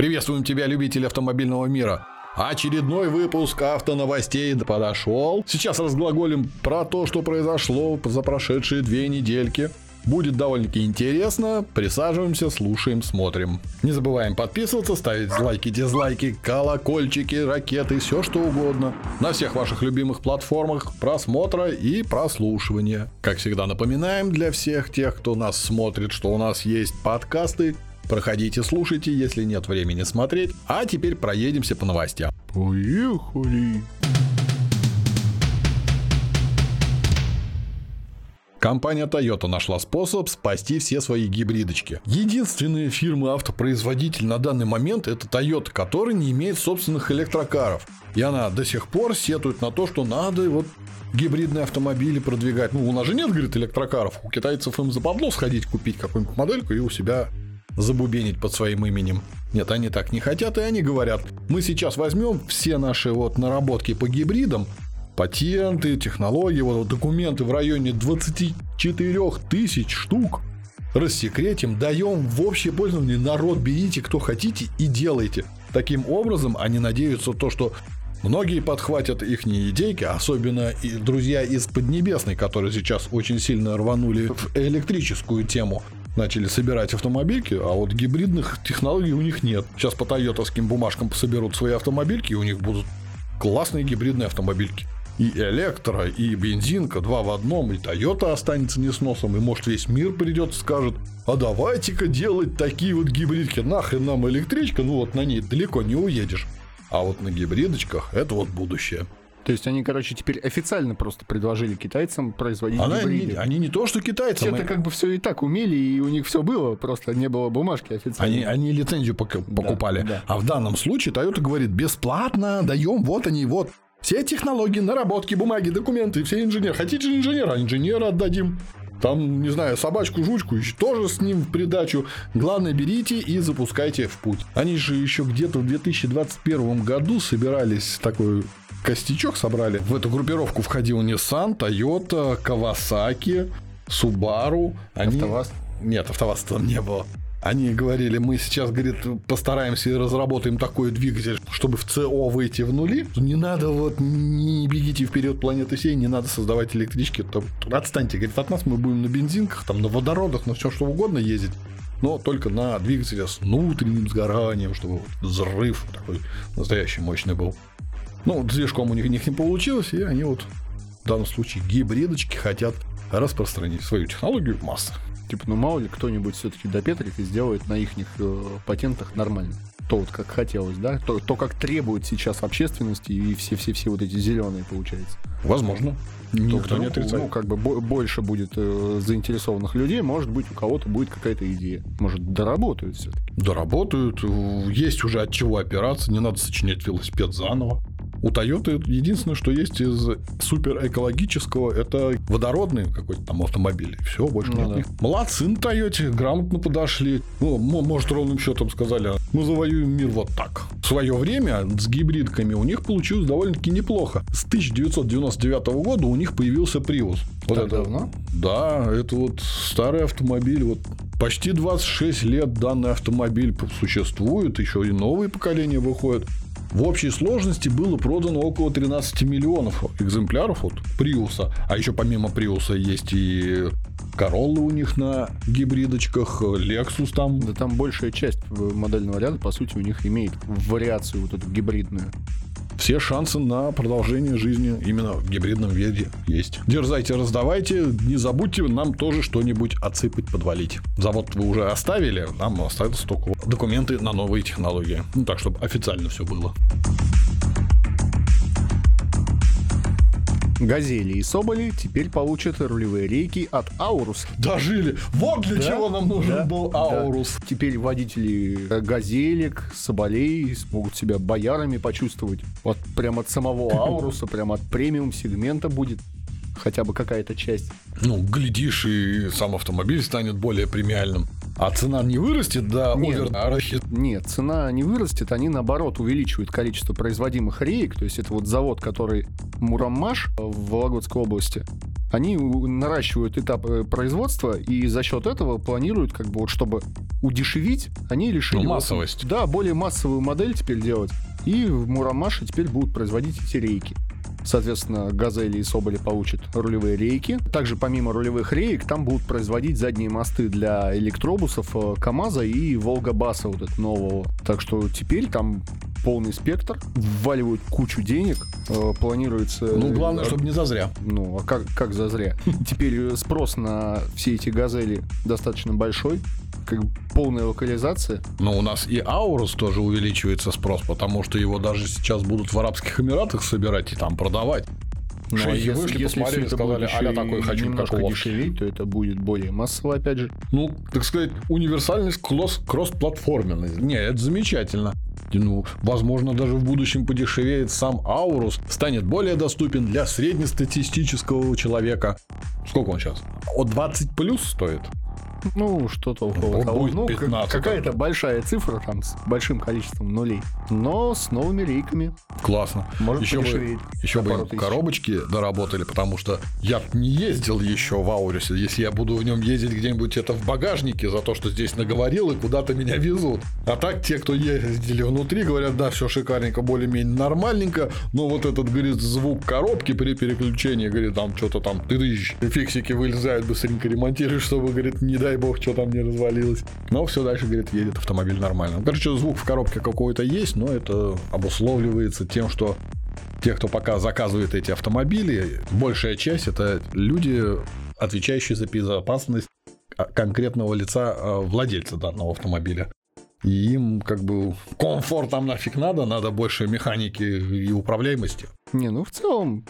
Приветствуем тебя, любители автомобильного мира. Очередной выпуск автоновостей подошел. Сейчас разглаголим про то, что произошло за прошедшие 2 недельки. Будет довольно-таки интересно. Присаживаемся, слушаем, смотрим. Не забываем подписываться, ставить лайки, дизлайки, колокольчики, ракеты, все что угодно. На всех ваших любимых платформах просмотра и прослушивания. Как всегда напоминаем для всех тех, кто нас смотрит, что у нас есть подкасты. Проходите, слушайте, если нет времени смотреть. А теперь проедемся по новостям. Поехали! Компания Toyota нашла способ спасти все свои гибридочки. Единственная фирма-автопроизводитель на данный момент — это Toyota, которая не имеет собственных электрокаров. И она до сих пор сетует на то, что надо вот гибридные автомобили продвигать. Ну, у нас же нет, говорит, электрокаров. У китайцев им западло сходить купить какую-нибудь модельку и у себя забубенить под своим именем. Нет, они так не хотят, и они говорят: мы сейчас возьмем все наши вот наработки по гибридам, патенты, технологии, вот документы в районе 24 000 штук рассекретим, даем в общее пользование, народ, берите, кто хотите, и делайте. Таким образом, они надеются то, что многие подхватят их идейки, особенно и друзья из Поднебесной, которые сейчас очень сильно рванули в электрическую тему. Начали собирать автомобильки, а вот гибридных технологий у них нет. Сейчас по тойотовским бумажкам соберут свои автомобильки, и у них будут классные гибридные автомобильки. И электро, и бензинка, 2 в 1, и Toyota останется несносом, и, может, весь мир придет и скажет: а давайте-ка делать такие вот гибридки, нахрен нам электричка, ну вот на ней далеко не уедешь. А вот на гибридочках это вот будущее. То есть они, короче, теперь официально просто предложили китайцам производить гибриды. Они не то, что китайцы. Это как бы все и так умели, и у них все было, просто не было бумажки официально. Они лицензию покупали. Да. А в данном случае Toyota говорит: бесплатно даем, вот они, вот. Все технологии, наработки, бумаги, документы, все инженеры. Хотите инженера? А инженера отдадим. Там, не знаю, собачку, жучку, тоже с ним в придачу. Главное, берите и запускайте в путь. Они же еще где-то в 2021 году собирались такой... Костячок собрали. В эту группировку входил Nissan, Toyota, Kawasaki, Subaru. АвтоВАЗ? Нет, АвтоВАЗ там не было. Они говорили: мы сейчас, говорит, постараемся и разработаем такой двигатель, чтобы в ЦО выйти в нули. Не надо, вот, не бегите вперед планеты сей, не надо создавать электрички. Отстаньте, говорит, от нас, мы будем на бензинках, там, на водородах, на все что угодно ездить. Но только на двигателе с внутренним сгоранием, чтобы взрыв такой настоящий мощный был. Ну, движком у них не получилось, и они вот в данном случае гибридочки хотят распространить свою технологию в массы. Типа, ну мало ли, кто-нибудь все-таки допетрит и сделает на их патентах нормально. То вот как хотелось, да? То как требует сейчас общественности и все вот эти зеленые, получается. Возможно. Никто не отрицает. Ну, как бы больше будет заинтересованных людей, может быть, у кого-то будет какая-то идея. Может, доработают все-таки. Доработают, есть уже от чего опираться, не надо сочинять велосипед заново. У Toyota единственное, что есть из суперэкологического, это водородный какой-то там автомобиль. Все, больше нет. Да. Молодцы на Toyota, грамотно подошли. Ну, может, ровным счетом сказали: мы завоюем мир вот так. В свое время с гибридками у них получилось довольно-таки неплохо. С 1999 года у них появился Prius. Вот так это давно? Да, это вот старый автомобиль. Вот почти 26 лет данный автомобиль существует, еще и новые поколения выходят. В общей сложности было продано около 13 миллионов экземпляров от Prius'а. А еще помимо Prius'а есть и Corolla у них на гибридочках, Lexus там. Да там большая часть модельного ряда, по сути, у них имеет вариацию вот эту гибридную. Все шансы на продолжение жизни именно в гибридном виде есть. Дерзайте, раздавайте, не забудьте нам тоже что-нибудь отсыпать, подвалить. Завод вы уже оставили, нам остается только документы на новые технологии. Ну, так, чтобы официально все было. Газели и Соболи теперь получат рулевые рейки от Аурус. Дожили! Вот для чего нам нужен был Аурус. Да. Теперь водители газелек, соболей смогут себя боярами почувствовать. Вот прям от самого Ауруса, прям от премиум-сегмента будет хотя бы какая-то часть. Ну, глядишь, и сам автомобиль станет более премиальным. А цена не вырастет до овер-арахи? Нет, цена не вырастет, они наоборот увеличивают количество производимых рейк, то есть это вот завод, который Муроммаш в Вологодской области, они наращивают этап производства и за счет этого планируют, как бы вот, чтобы удешевить, они решили... Ну, массовость. Да, более массовую модель теперь делать, и в Муроммаше теперь будут производить эти рейки. Соответственно, «Газели» и «Соболи» получат рулевые рейки. Также помимо рулевых рейк там будут производить задние мосты для электробусов «Камаза» и «Волга-Баса» вот этого нового. Так что теперь там полный спектр, вваливают кучу денег, планируется... Ну, главное, чтобы не зазря. Ну, а как зазря? Теперь спрос на все эти «Газели» достаточно большой, как полная локализация. Но у нас и «Аурус» тоже увеличивается спрос, потому что его даже сейчас будут в Арабских Эмиратах собирать и там продавать. Ну, шейхи вышли, посмотрели, сказали, а-ля такой хочу, немножко такого. Дешевле, то это будет более массово, опять же. Ну, так сказать, универсальность, кросс-платформенность. Не, это замечательно. Ну, возможно, даже в будущем подешевеет сам Аурус, станет более доступен для среднестатистического человека. Сколько он сейчас? От 20 плюс стоит? Ну, что-то около того. Ну, какая-то большая цифра там с большим количеством нулей, но с новыми рейками. Классно. Может, еще бы коробочки доработали, потому что я не ездил еще в Аурусе. Если я буду в нем ездить где-нибудь, это в багажнике за то, что здесь наговорил и куда-то меня везут. А так те, кто ездили внутри, говорят, да, все шикарненько, более-менее нормальненько, но вот этот, говорит, звук коробки при переключении, говорит, там что-то там фиксики вылезают, быстренько ремонтируешь, чтобы, говорит, не дай бог, что там не развалилось. Но все дальше, говорит, едет автомобиль нормально. Короче, звук в коробке какой-то есть, но это обусловливается тем, что те, кто пока заказывает эти автомобили, большая часть — это люди, отвечающие за безопасность конкретного лица владельца данного автомобиля. И им как бы комфорт там нафиг надо больше механики и управляемости. Не, ну в целом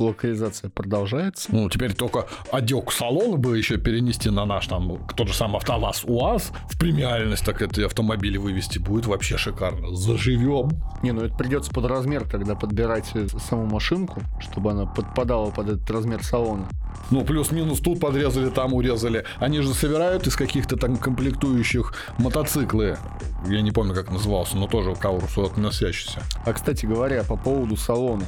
локализация продолжается. Ну, теперь только отделку салона бы еще перенести на наш там, тот же самый АвтоВАЗ, УАЗ, в премиальность так эти автомобили вывести будет вообще шикарно. Заживем. Не, ну это придется под размер тогда подбирать саму машинку, чтобы она подпадала под этот размер салона. Ну, плюс-минус тут подрезали, там урезали. Они же собирают из каких-то там комплектующих мотоциклы. Я не помню, как назывался, но тоже к Аурусу относящийся. А, кстати говоря, по поводу салона.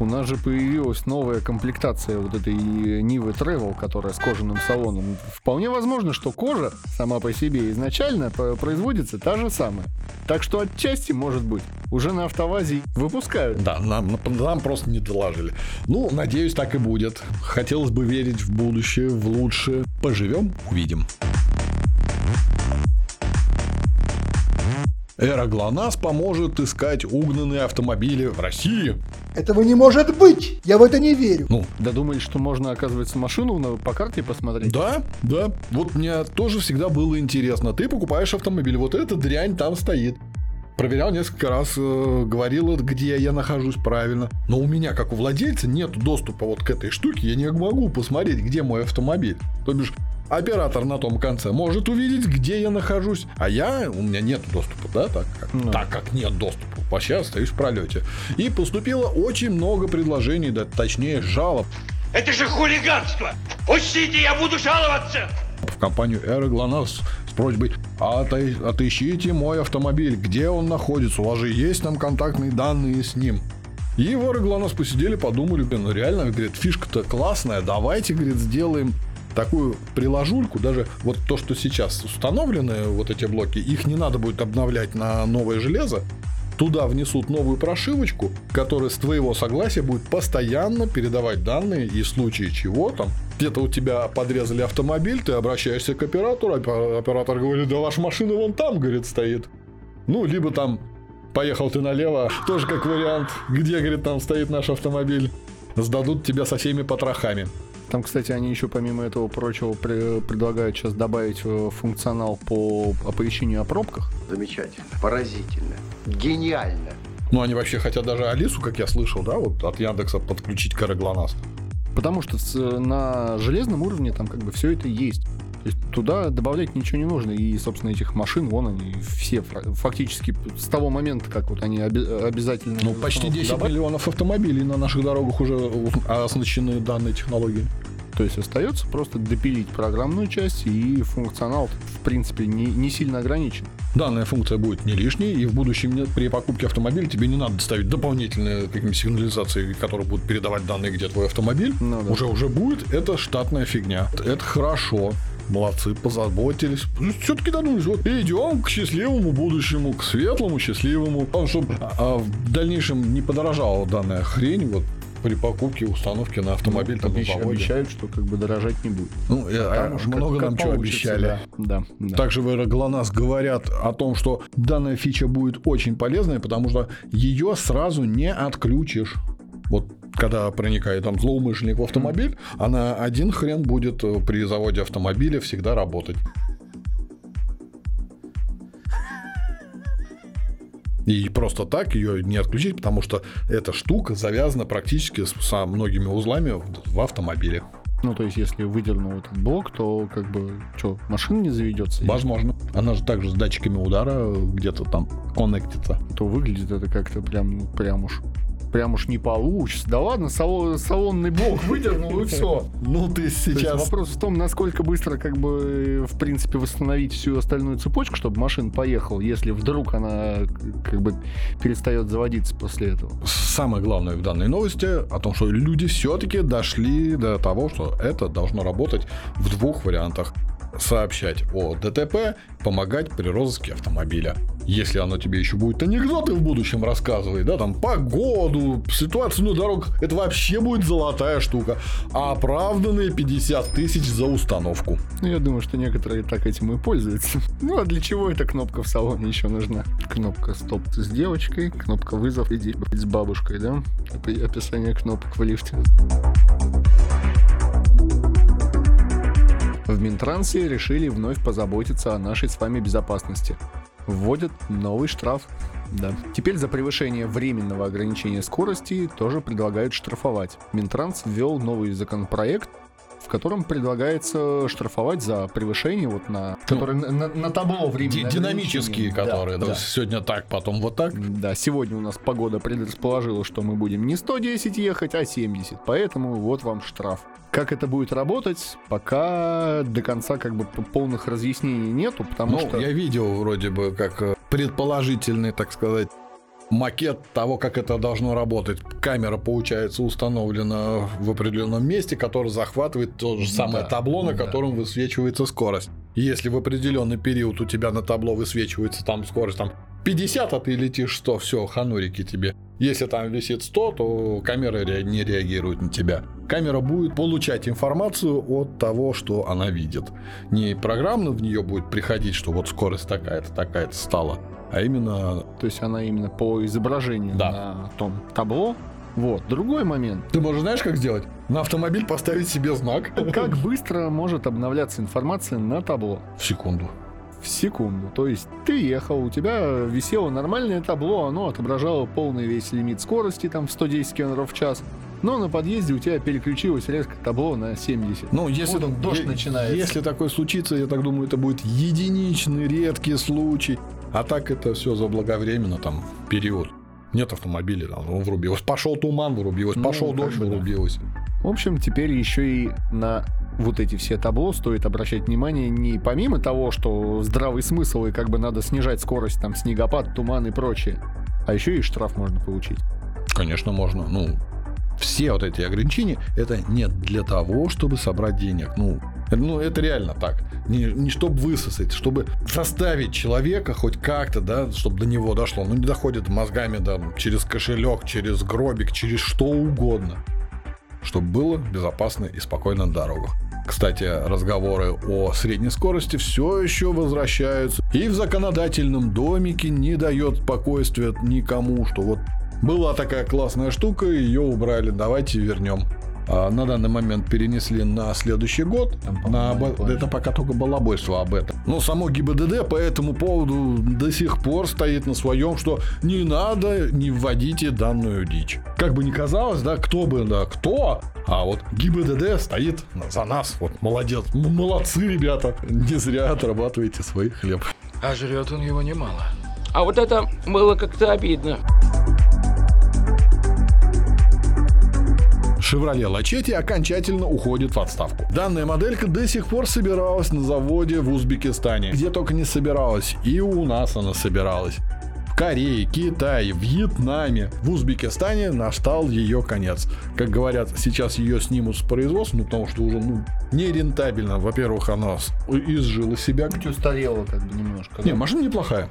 У нас же появилась новая комплектация вот этой Нивы Тревел, которая с кожаным салоном. Вполне возможно, что кожа сама по себе изначально производится та же самая. Так что отчасти, может быть, уже на АвтоВАЗе выпускают. Да, нам просто не доложили. Ну, надеюсь, так и будет. Хотелось бы верить в будущее, в лучшее. Поживем, увидим. ЭРА-ГЛОНАСС поможет искать угнанные автомобили в России. Этого не может быть! Я в это не верю. Ну, додумались, что можно, оказывается, машину по карте посмотреть? Да. Вот мне тоже всегда было интересно. Ты покупаешь автомобиль, вот эта дрянь там стоит. Проверял несколько раз, говорил, где я нахожусь правильно. Но у меня, как у владельца, нет доступа вот к этой штуке. Я не могу посмотреть, где мой автомобиль. То бишь, оператор на том конце может увидеть, где я нахожусь, а у меня нет доступа, да, так как нет доступа, вообще остаюсь в пролете. И поступило очень много предложений, да, точнее жалоб. Это же хулиганство! Учтите, я буду жаловаться! В компанию ЭРА-ГЛОНАСС с просьбой отыщите мой автомобиль, где он находится, у вас же есть там контактные данные с ним. И в ЭРА-ГЛОНАСС посидели, подумали, ну реально, говорит, фишка-то классная, давайте, говорит, сделаем такую приложульку, даже вот то, что сейчас установлены, вот эти блоки, их не надо будет обновлять на новое железо, туда внесут новую прошивочку, которая с твоего согласия будет постоянно передавать данные, и в случае чего, там, где-то у тебя подрезали автомобиль, ты обращаешься к оператору, оператор говорит, да ваша машина вон там, говорит, стоит. Ну, либо там, поехал ты налево, тоже как вариант, где, говорит, там стоит наш автомобиль, сдадут тебя со всеми потрохами. Там, кстати, они еще, помимо этого прочего, предлагают сейчас добавить функционал по оповещению о пробках. Замечательно, поразительно, гениально. Ну, они вообще хотят даже Алису, как я слышал, да, вот от Яндекса подключить к ЭРА-ГЛОНАСС. Потому что на железном уровне там как бы все это есть. То есть туда добавлять ничего не нужно. И, собственно, этих машин, вон они все фактически с того момента, как вот они обязательно... Ну, почти 10 миллионов автомобилей на наших дорогах уже оснащены данной технологией. То есть остается просто допилить программную часть, и функционал в принципе не сильно ограничен. Данная функция будет не лишней, и в будущем при покупке автомобиля тебе не надо ставить дополнительные какие-нибудь сигнализации, которые будут передавать данные, где твой автомобиль. Ну, да. Уже будет, это штатная фигня. Это хорошо. Молодцы, позаботились. Все-таки додумались. Вот идем к счастливому будущему, к светлому, счастливому. Чтобы в дальнейшем не подорожала данная хрень, вот при покупке установки на автомобиль, ну, там обещают, что как бы дорожать не будет. Ну, много нам чего обещали. Да. Также в ЭРА-ГЛОНАСС говорят о том, что данная фича будет очень полезная, потому что ее сразу не отключишь. Вот когда проникает там злоумышленник в автомобиль, она один хрен будет при заводе автомобиля всегда работать. И просто так ее не отключить, потому что эта штука завязана практически со многими узлами в автомобиле. Ну, то есть, если выдернул этот блок, то как бы, что, машина не заведется? Возможно. Она же также с датчиками удара где-то там коннектится. То выглядит это как-то прям уж не получится. Да ладно, салонный блок выдернул, и все. Ну, ты сейчас... Вопрос в том, насколько быстро, как бы, в принципе, восстановить всю остальную цепочку, чтобы машина поехала, если вдруг она, как бы, перестает заводиться после этого. Самое главное в данной новости о том, что люди все-таки дошли до того, что это должно работать в двух вариантах. Сообщать о ДТП, помогать при розыске автомобиля. Если оно тебе еще будет анекдоты в будущем рассказывать, да, там погоду, ситуацию на дорогах, это вообще будет золотая штука. А оправданные 50 тысяч за установку. Ну, я думаю, что некоторые так этим и пользуются. Ну, а для чего эта кнопка в салоне еще нужна? Кнопка стоп с девочкой, кнопка вызов иди с бабушкой, да? Описание кнопок в лифте. В Минтрансе решили вновь позаботиться о нашей с вами безопасности. Вводят новый штраф. Да. Теперь за превышение временного ограничения скорости тоже предлагают штрафовать. Минтранс ввел новый законопроект, в котором предлагается штрафовать за превышение вот на табло времени. Динамические, которые да. Сегодня так, потом вот так. Да, сегодня у нас погода предрасположила, что мы будем не 110 ехать, а 70. Поэтому вот вам штраф. Как это будет работать, пока до конца как бы полных разъяснений нету, потому что... Я видел вроде бы как предположительный, так сказать, макет того, как это должно работать. Камера, получается, установлена в определенном месте, которая захватывает то же самое табло, на котором высвечивается скорость. И если в определенный период у тебя на табло высвечивается там скорость там 50, а ты летишь 100, все, ханурики тебе. Если там висит 100, то камера не реагирует на тебя. Камера будет получать информацию от того, что она видит. Не программно в нее будет приходить, что вот скорость такая-то, такая-то стала, а именно... То есть она именно по изображению на том табло. Вот, другой момент. Ты можешь, знаешь, как сделать? На автомобиль поставить себе знак. Как быстро может обновляться информация на табло? В секунду. То есть ты ехал, у тебя висело нормальное табло, оно отображало полный весь лимит скорости, там, в 110 км в час, но на подъезде у тебя переключилось резко табло на 70. Ну, если вот дождь начинается. Если такое случится, я так думаю, это будет единичный, редкий случай. А так это все заблаговременно, там, период. Нет автомобиля, там, он врубилось. Пошел туман, врубилось, пошел дождь, врубилось. В общем, теперь еще и на вот эти все табло стоит обращать внимание не помимо того, что здравый смысл и как бы надо снижать скорость, там, снегопад, туман и прочее, а еще и штраф можно получить. Конечно, можно. Все вот эти ограничения, это не для того, чтобы собрать денег. Это реально так. Не чтобы высосать, чтобы заставить человека хоть как-то, да, чтобы до него дошло. Не доходит мозгами, да, через кошелек, через гробик, через что угодно. Чтобы было безопасно и спокойно на дорогах. Кстати, разговоры о средней скорости все еще возвращаются. И в законодательном домике не дает спокойствия никому, что вот была такая классная штука, ее убрали, давайте вернем. На данный момент перенесли на следующий год. Это пока только балабольство об этом. Но само ГИБДД по этому поводу до сих пор стоит на своем, что не надо, не вводите данную дичь. Как бы ни казалось, да, кто, а вот ГИБДД стоит за нас. Вот молодец, молодцы, ребята, не зря отрабатываете свой хлеб. А жрет он его немало. А вот это было как-то обидно. Chevrolet Lacetti окончательно уходит в отставку. Данная моделька до сих пор собиралась на заводе в Узбекистане, где только не собиралась, и у нас она собиралась. В Корее, Китае, Вьетнаме, в Узбекистане настал ее конец. Как говорят, сейчас ее снимут с производства, ну потому что уже нерентабельно. Во-первых, она изжила себя. Чуть устарела как бы немножко. Не, машина неплохая.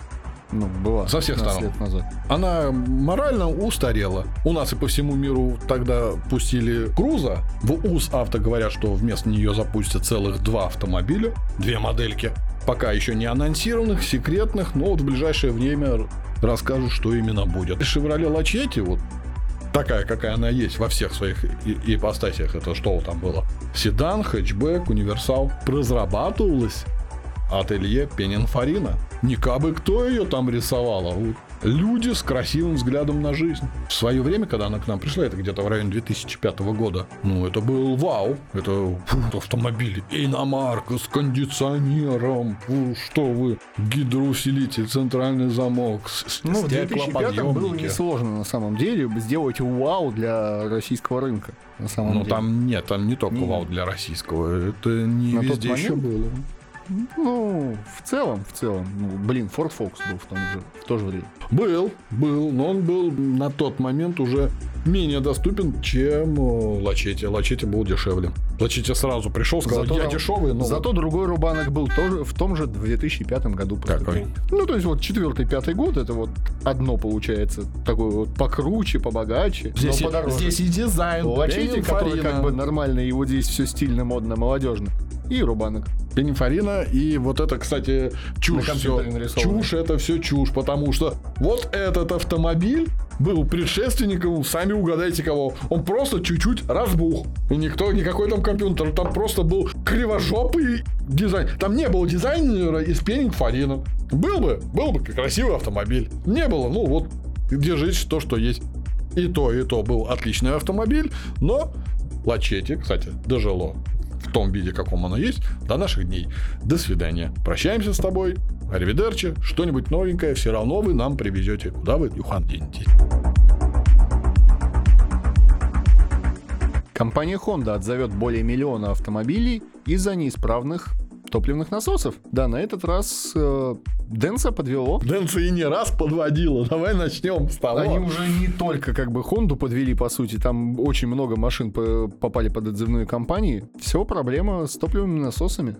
Ну, была. Со всех сторон. Лет назад. Она морально устарела. У нас и по всему миру тогда пустили Круза. В УзАвто говорят, что вместо нее запустят целых два автомобиля. Две модельки. Пока еще не анонсированных, секретных, но вот в ближайшее время расскажут, что именно будет. Chevrolet Lacetti, вот такая, какая она есть во всех своих ипостасях, это что там было? Седан, хэтчбэк, универсал. Разрабатывалась ателье Пининфарина. Не кабы кто ее там рисовала. Люди с красивым взглядом на жизнь. В свое время, когда она к нам пришла, это где-то в районе 2005 года, ну, это был вау. Это автомобиль, иномарка с кондиционером, что вы, гидроусилитель, центральный замок, ну, в 2005 было несложно на самом деле сделать вау для российского рынка. На самом деле. Там нет, там не только вау для российского. Это не на везде еще было. Ну, в целом, Ford Focus был в то же время. Был, но он был на тот момент уже менее доступен, чем Lacetti. Lacetti был дешевле. Lacetti сразу пришел, сказал, я дешевый, но... Зато другой рубанок был тоже в том же 2005 году. Какой? Ну, то есть, 4-5 год, это одно получается, такое покруче, побогаче, здесь но подороже. Здесь и дизайн. Lacetti, который как бы нормальный, его здесь все стильно, модно, молодежно. И рубанок. Пининфарина, и это, кстати, чушь. Это все чушь, потому что этот автомобиль был предшественником, сами угадайте кого. Он просто чуть-чуть разбух. И никакой там компьютер, там просто был кривожопый дизайн. Там не было дизайнера из Пининфарина. Был бы красивый автомобиль. Не было, где жить, то, что есть. И то был отличный автомобиль, но Lacetti, кстати, дожило. В том виде, каком оно есть, до наших дней. До свидания. Прощаемся с тобой. Аривидерчи. Что-нибудь новенькое все равно вы нам привезете. Куда вы, Юхан, денетесь? Компания Honda отзовет более миллиона автомобилей из-за неисправных топливных насосов. Да, на этот раз Denso подвело. Denso и не раз подводила. Давай начнем с того. Они уже не только Honda подвели, по сути. Там очень много машин попали под отзывные кампании. Все проблема с топливными насосами.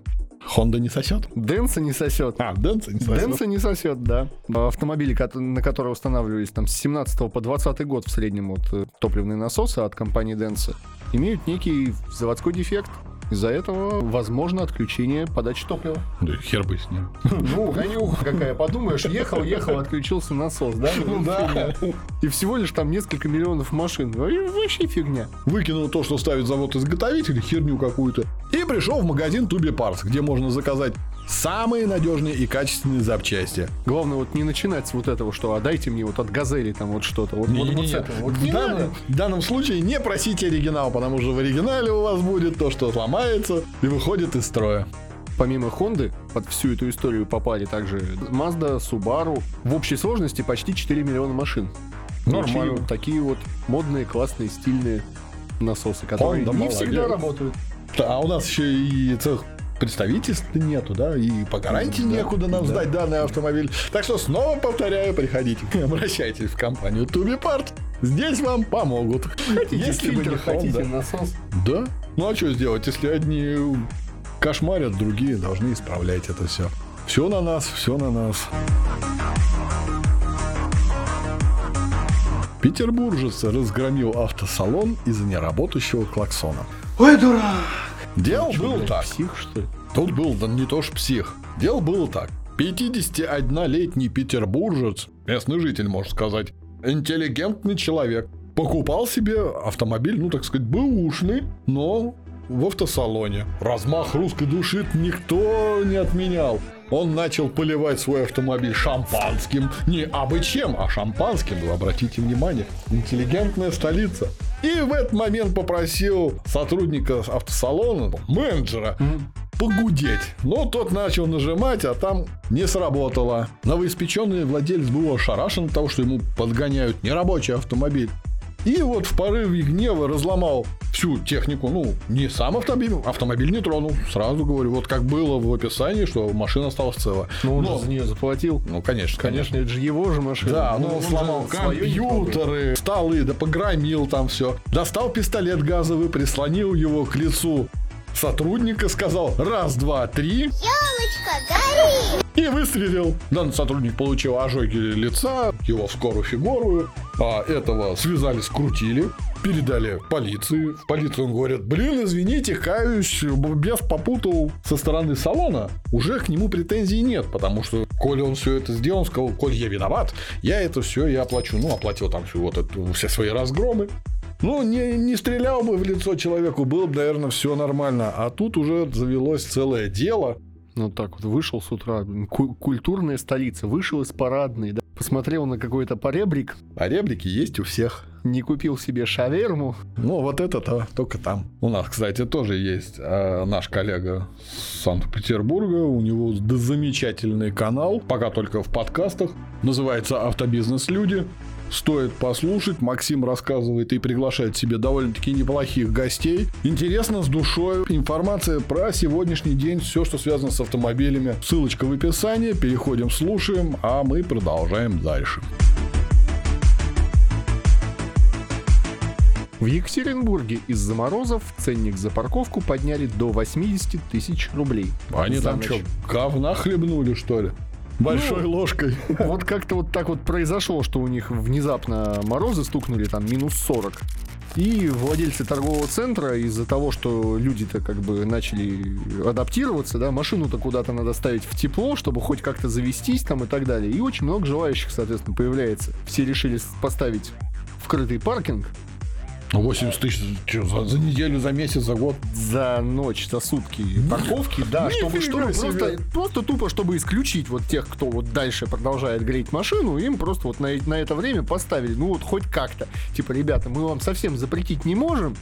Honda не сосет? Denso не сосет. Denso не сосет, да. Автомобили, на которые устанавливались с 17 по 20 год в среднем топливные насосы от компании Denso, имеют некий заводской дефект. Из-за этого возможно отключение подачи топлива. Да хер бы с ним. Гонюха какая, подумаешь, ехал, отключился насос, да? Да. И всего лишь несколько миллионов машин. Вообще фигня. Выкинул то, что ставит завод-изготовитель, херню какую-то. И пришел в магазин TubeParts, где можно заказать самые надежные и качественные запчасти. Главное, не начинать с этого, что дайте мне от Газели что-то. В данном случае не просите оригинал, потому что в оригинале у вас будет то, что сломается и выходит из строя. Помимо Honda, под всю эту историю попали также Мазда, Subaru. В общей сложности почти 4 миллиона машин. Нормально. Такие модные, классные, стильные насосы, которые не всегда работают. А у нас еще и цех представительств нету, да, и по гарантии некуда нам сдать данный автомобиль. Так что снова повторяю, приходите, обращайтесь в компанию TubeParts. Здесь вам помогут. Хотите, если вы не хотите насос. Да? А что сделать, если одни кошмарят, другие должны исправлять это все. Все на нас. Петербуржец разгромил автосалон из-за неработающего клаксона. Ой, дурак! Дело было так. Псих, что ли? Тут был не то ж псих. Дело было так. 51-летний петербуржец, местный житель, можно сказать, интеллигентный человек, покупал себе автомобиль, бэушный, но в автосалоне. Размах русской души никто не отменял. Он начал поливать свой автомобиль шампанским. Не абы чем, а шампанским. Вы обратите внимание, интеллигентная столица. И в этот момент попросил сотрудника автосалона, менеджера, погудеть. Но тот начал нажимать, а там не сработало. Новоиспеченный владелец был ошарашен от того, что ему подгоняют нерабочий автомобиль. И вот в порыве гнева разломал всю технику. Ну, не сам автомобиль не тронул. Сразу говорю, вот как было в описании, что машина осталась цела. Но он за нее заплатил. Ну, конечно. Это же его же машина. Да, но он сломал компьютеры, столы, да погромил там все. Достал пистолет газовый, прислонил его к лицу сотрудника, сказал раз, два, три. Ёлочка, гори! И выстрелил. Данный сотрудник получил ожоги лица, его скорую фигуру, а этого связали, скрутили, передали полиции. В полицию он говорит: блин, извините, каюсь, бес попутал со стороны салона. Уже к нему претензий нет, потому что, коли он все это сделал, он сказал: коль я виноват, я это все, я оплачу. Ну, оплатил там всю вот эту, все свои разгромы. Ну, не стрелял бы в лицо человеку, было бы, наверное, все нормально. А тут уже завелось целое дело. Ну, так вот, вышел с утра, культурная столица, вышел из парадной, да, посмотрел на какой-то поребрик. Поребрики есть у всех. Не купил себе шаверму. Ну, вот это-то только там. У нас, кстати, тоже есть наш коллега с Санкт-Петербурга. У него замечательный канал, пока только в подкастах. Называется «Автобизнес-люди». Стоит послушать. Максим рассказывает и приглашает себе довольно-таки неплохих гостей. Интересно, с душой. Информация про сегодняшний день, все, что связано с автомобилями. Ссылочка в описании. Переходим, слушаем, а мы продолжаем дальше. В Екатеринбурге из-за морозов ценник за парковку подняли до 80 тысяч рублей. Они там что, говна хлебнули, что ли? Большой ложкой. Вот как-то вот так вот произошло, что у них внезапно морозы стукнули, там, минус 40. И владельцы торгового центра из-за того, что люди-то как бы начали адаптироваться, да, машину-то куда-то надо ставить в тепло, чтобы хоть как-то завестись там и так далее. И очень много желающих, соответственно, появляется. Все решили поставить вкрытый паркинг. 80 тысяч за неделю, за месяц, за год? За ночь, за сутки парковки, да, чтобы просто тупо, чтобы исключить вот тех, кто вот дальше продолжает греть машину, им просто вот на это время поставили, ну вот хоть как-то. Типа, ребята, мы вам совсем запретить не можем,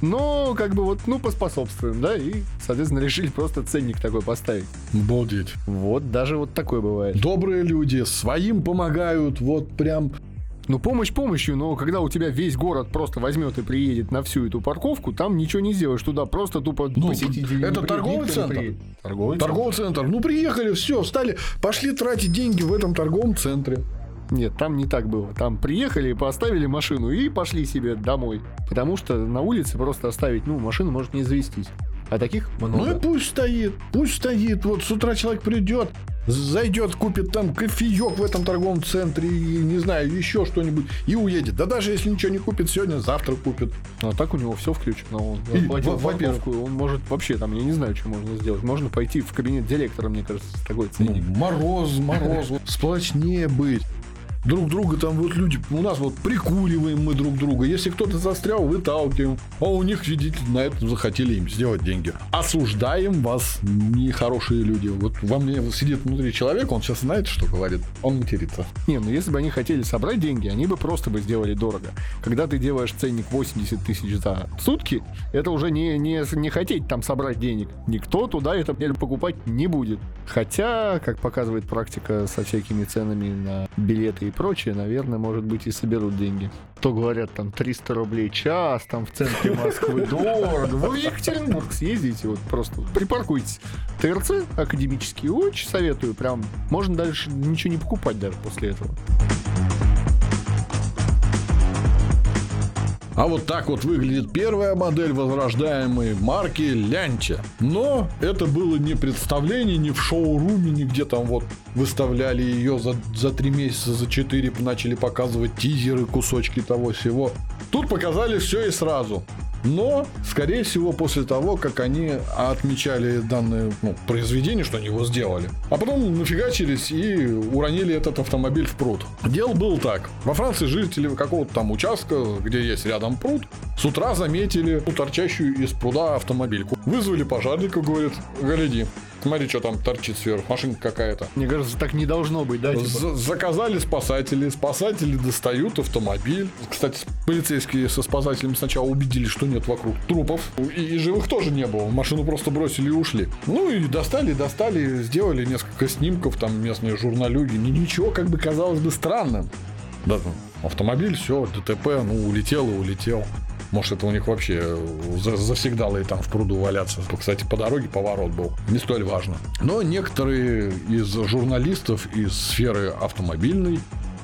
но как бы вот, ну, поспособствуем, да, и, соответственно, решили просто ценник такой поставить. Обалдеть. Вот даже вот такое бывает. Добрые люди, своим помогают, вот прям... Ну, помощь помощью, но когда у тебя весь город просто возьмет и приедет на всю эту парковку, там ничего не сделаешь, туда просто тупо посетители. Это торговый центр. Торговый центр. Ну, приехали, все, встали, пошли тратить деньги в этом торговом центре. Нет, там не так было. Там приехали, поставили машину и пошли себе домой. Потому что на улице просто оставить, ну, машину может не завестись. А таких много. Ну и пусть стоит. Вот с утра человек придет, зайдет, купит там кофеек в этом торговом центре и, не знаю, еще что-нибудь, и уедет. Да даже если ничего не купит сегодня, завтра купит. А так у него все включено. Он оплатил парковку, он может вообще там, я не знаю, что можно сделать. Можно пойти в кабинет директора, мне кажется, с такой ценой. Ну, мороз, сплочнее быть. Друг друга там вот люди, у нас вот прикуриваем мы друг друга, если кто-то застрял, выталкиваем, а у них, видите, на этом захотели им сделать деньги. Осуждаем вас, нехорошие люди. Вот во мне сидит внутри человек, он сейчас знает, что говорит, он матерится. Не, ну если бы они хотели собрать деньги, они бы просто бы сделали дорого. Когда ты делаешь ценник 80 тысяч за сутки, это уже не хотеть там собрать денег. Никто туда это покупать не будет. Хотя, как показывает практика со всякими ценами на билеты и прочее, наверное, может быть, и соберут деньги. То говорят, там, 300 рублей час, там, в центре Москвы дорого. Вы в Екатеринбург съездите, вот просто припаркуйтесь. ТРЦ академический, очень советую, прям, можно дальше ничего не покупать даже после этого. А вот так вот выглядит первая модель возрождаемой марки Lancia. Но это было не представление, не в шоуруме, нигде там вот выставляли ее за 3 месяца, за 4 начали показывать тизеры, кусочки того всего. Тут показали все и сразу. Но, скорее всего, после того, как они отмечали данное произведение, что они его сделали, а потом нафигачились и уронили этот автомобиль в пруд. Дело было так. Во Франции жители какого-то там участка, где есть рядом пруд, с утра заметили торчащую из пруда автомобильку. Вызвали пожарника, говорит: гляди, смотри, что там торчит сверху, машинка какая-то. Мне кажется, так не должно быть, да? Типа? Заказали спасатели достают автомобиль. Кстати, полицейские со спасателем сначала убедились, что нет вокруг трупов, и живых тоже не было, машину просто бросили и ушли. Ну и достали, сделали несколько снимков, там местные журналюги, ничего как бы казалось бы странным. Да, автомобиль, все, ДТП, ну, улетел и улетел. Может, это у них вообще завсегдалы там в пруду валяться. Кстати, по дороге поворот был. Не столь важно. Но некоторые из журналистов из сферы автомобильной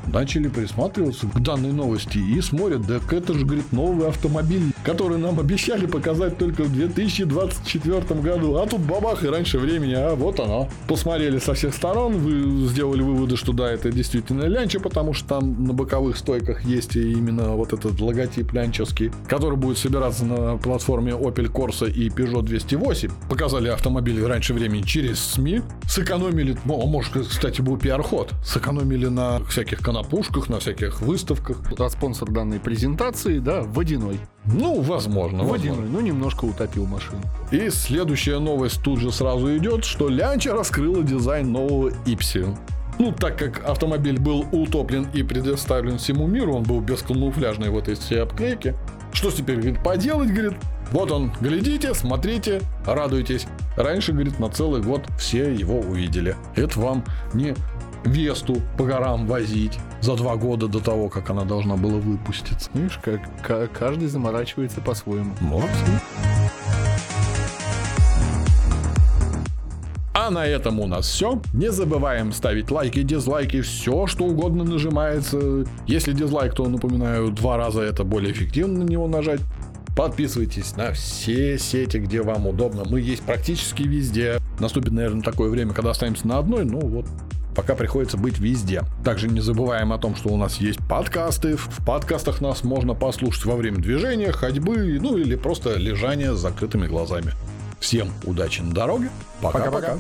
начали присматриваться к данной новости и смотрят, да это же, говорит, новый автомобиль, который нам обещали показать только в 2024 году. А тут бабах и раньше времени, а вот оно. Посмотрели со всех сторон, вы сделали выводы, что да, это действительно Lancia, потому что там на боковых стойках есть именно вот этот логотип лянчевский, который будет собираться на платформе Opel Corsa и Peugeot 208. Показали автомобиль раньше времени через СМИ, сэкономили, ну, может, кстати, был пиар-ход, сэкономили на всяких на пушках, на всяких выставках. А спонсор данной презентации, да, водяной. Ну, возможно. Водяной, ну, немножко утопил машину. И следующая новость тут же сразу идет, что Lancia раскрыла дизайн нового Epsilon. Ну, так как автомобиль был утоплен и предоставлен всему миру, он был без камуфляжной вот этой обклейки. Что теперь, говорит, поделать, говорит? Вот он, глядите, смотрите, радуйтесь. Раньше, говорит, на целый год все его увидели. Это вам не Весту по горам возить за 2 года до того, как она должна была выпуститься. Видишь, как каждый заморачивается по-своему. Молодцы. А на этом у нас все. Не забываем ставить лайки, дизлайки, все, что угодно нажимается. Если дизлайк, то, напоминаю, 2 раза это более эффективно на него нажать. Подписывайтесь на все сети, где вам удобно. Мы есть практически везде. Наступит, наверное, такое время, когда останемся на одной, ну вот. Пока приходится быть везде. Также не забываем о том, что у нас есть подкасты. В подкастах нас можно послушать во время движения, ходьбы, ну или просто лежания с закрытыми глазами. Всем удачи на дороге. Пока-пока.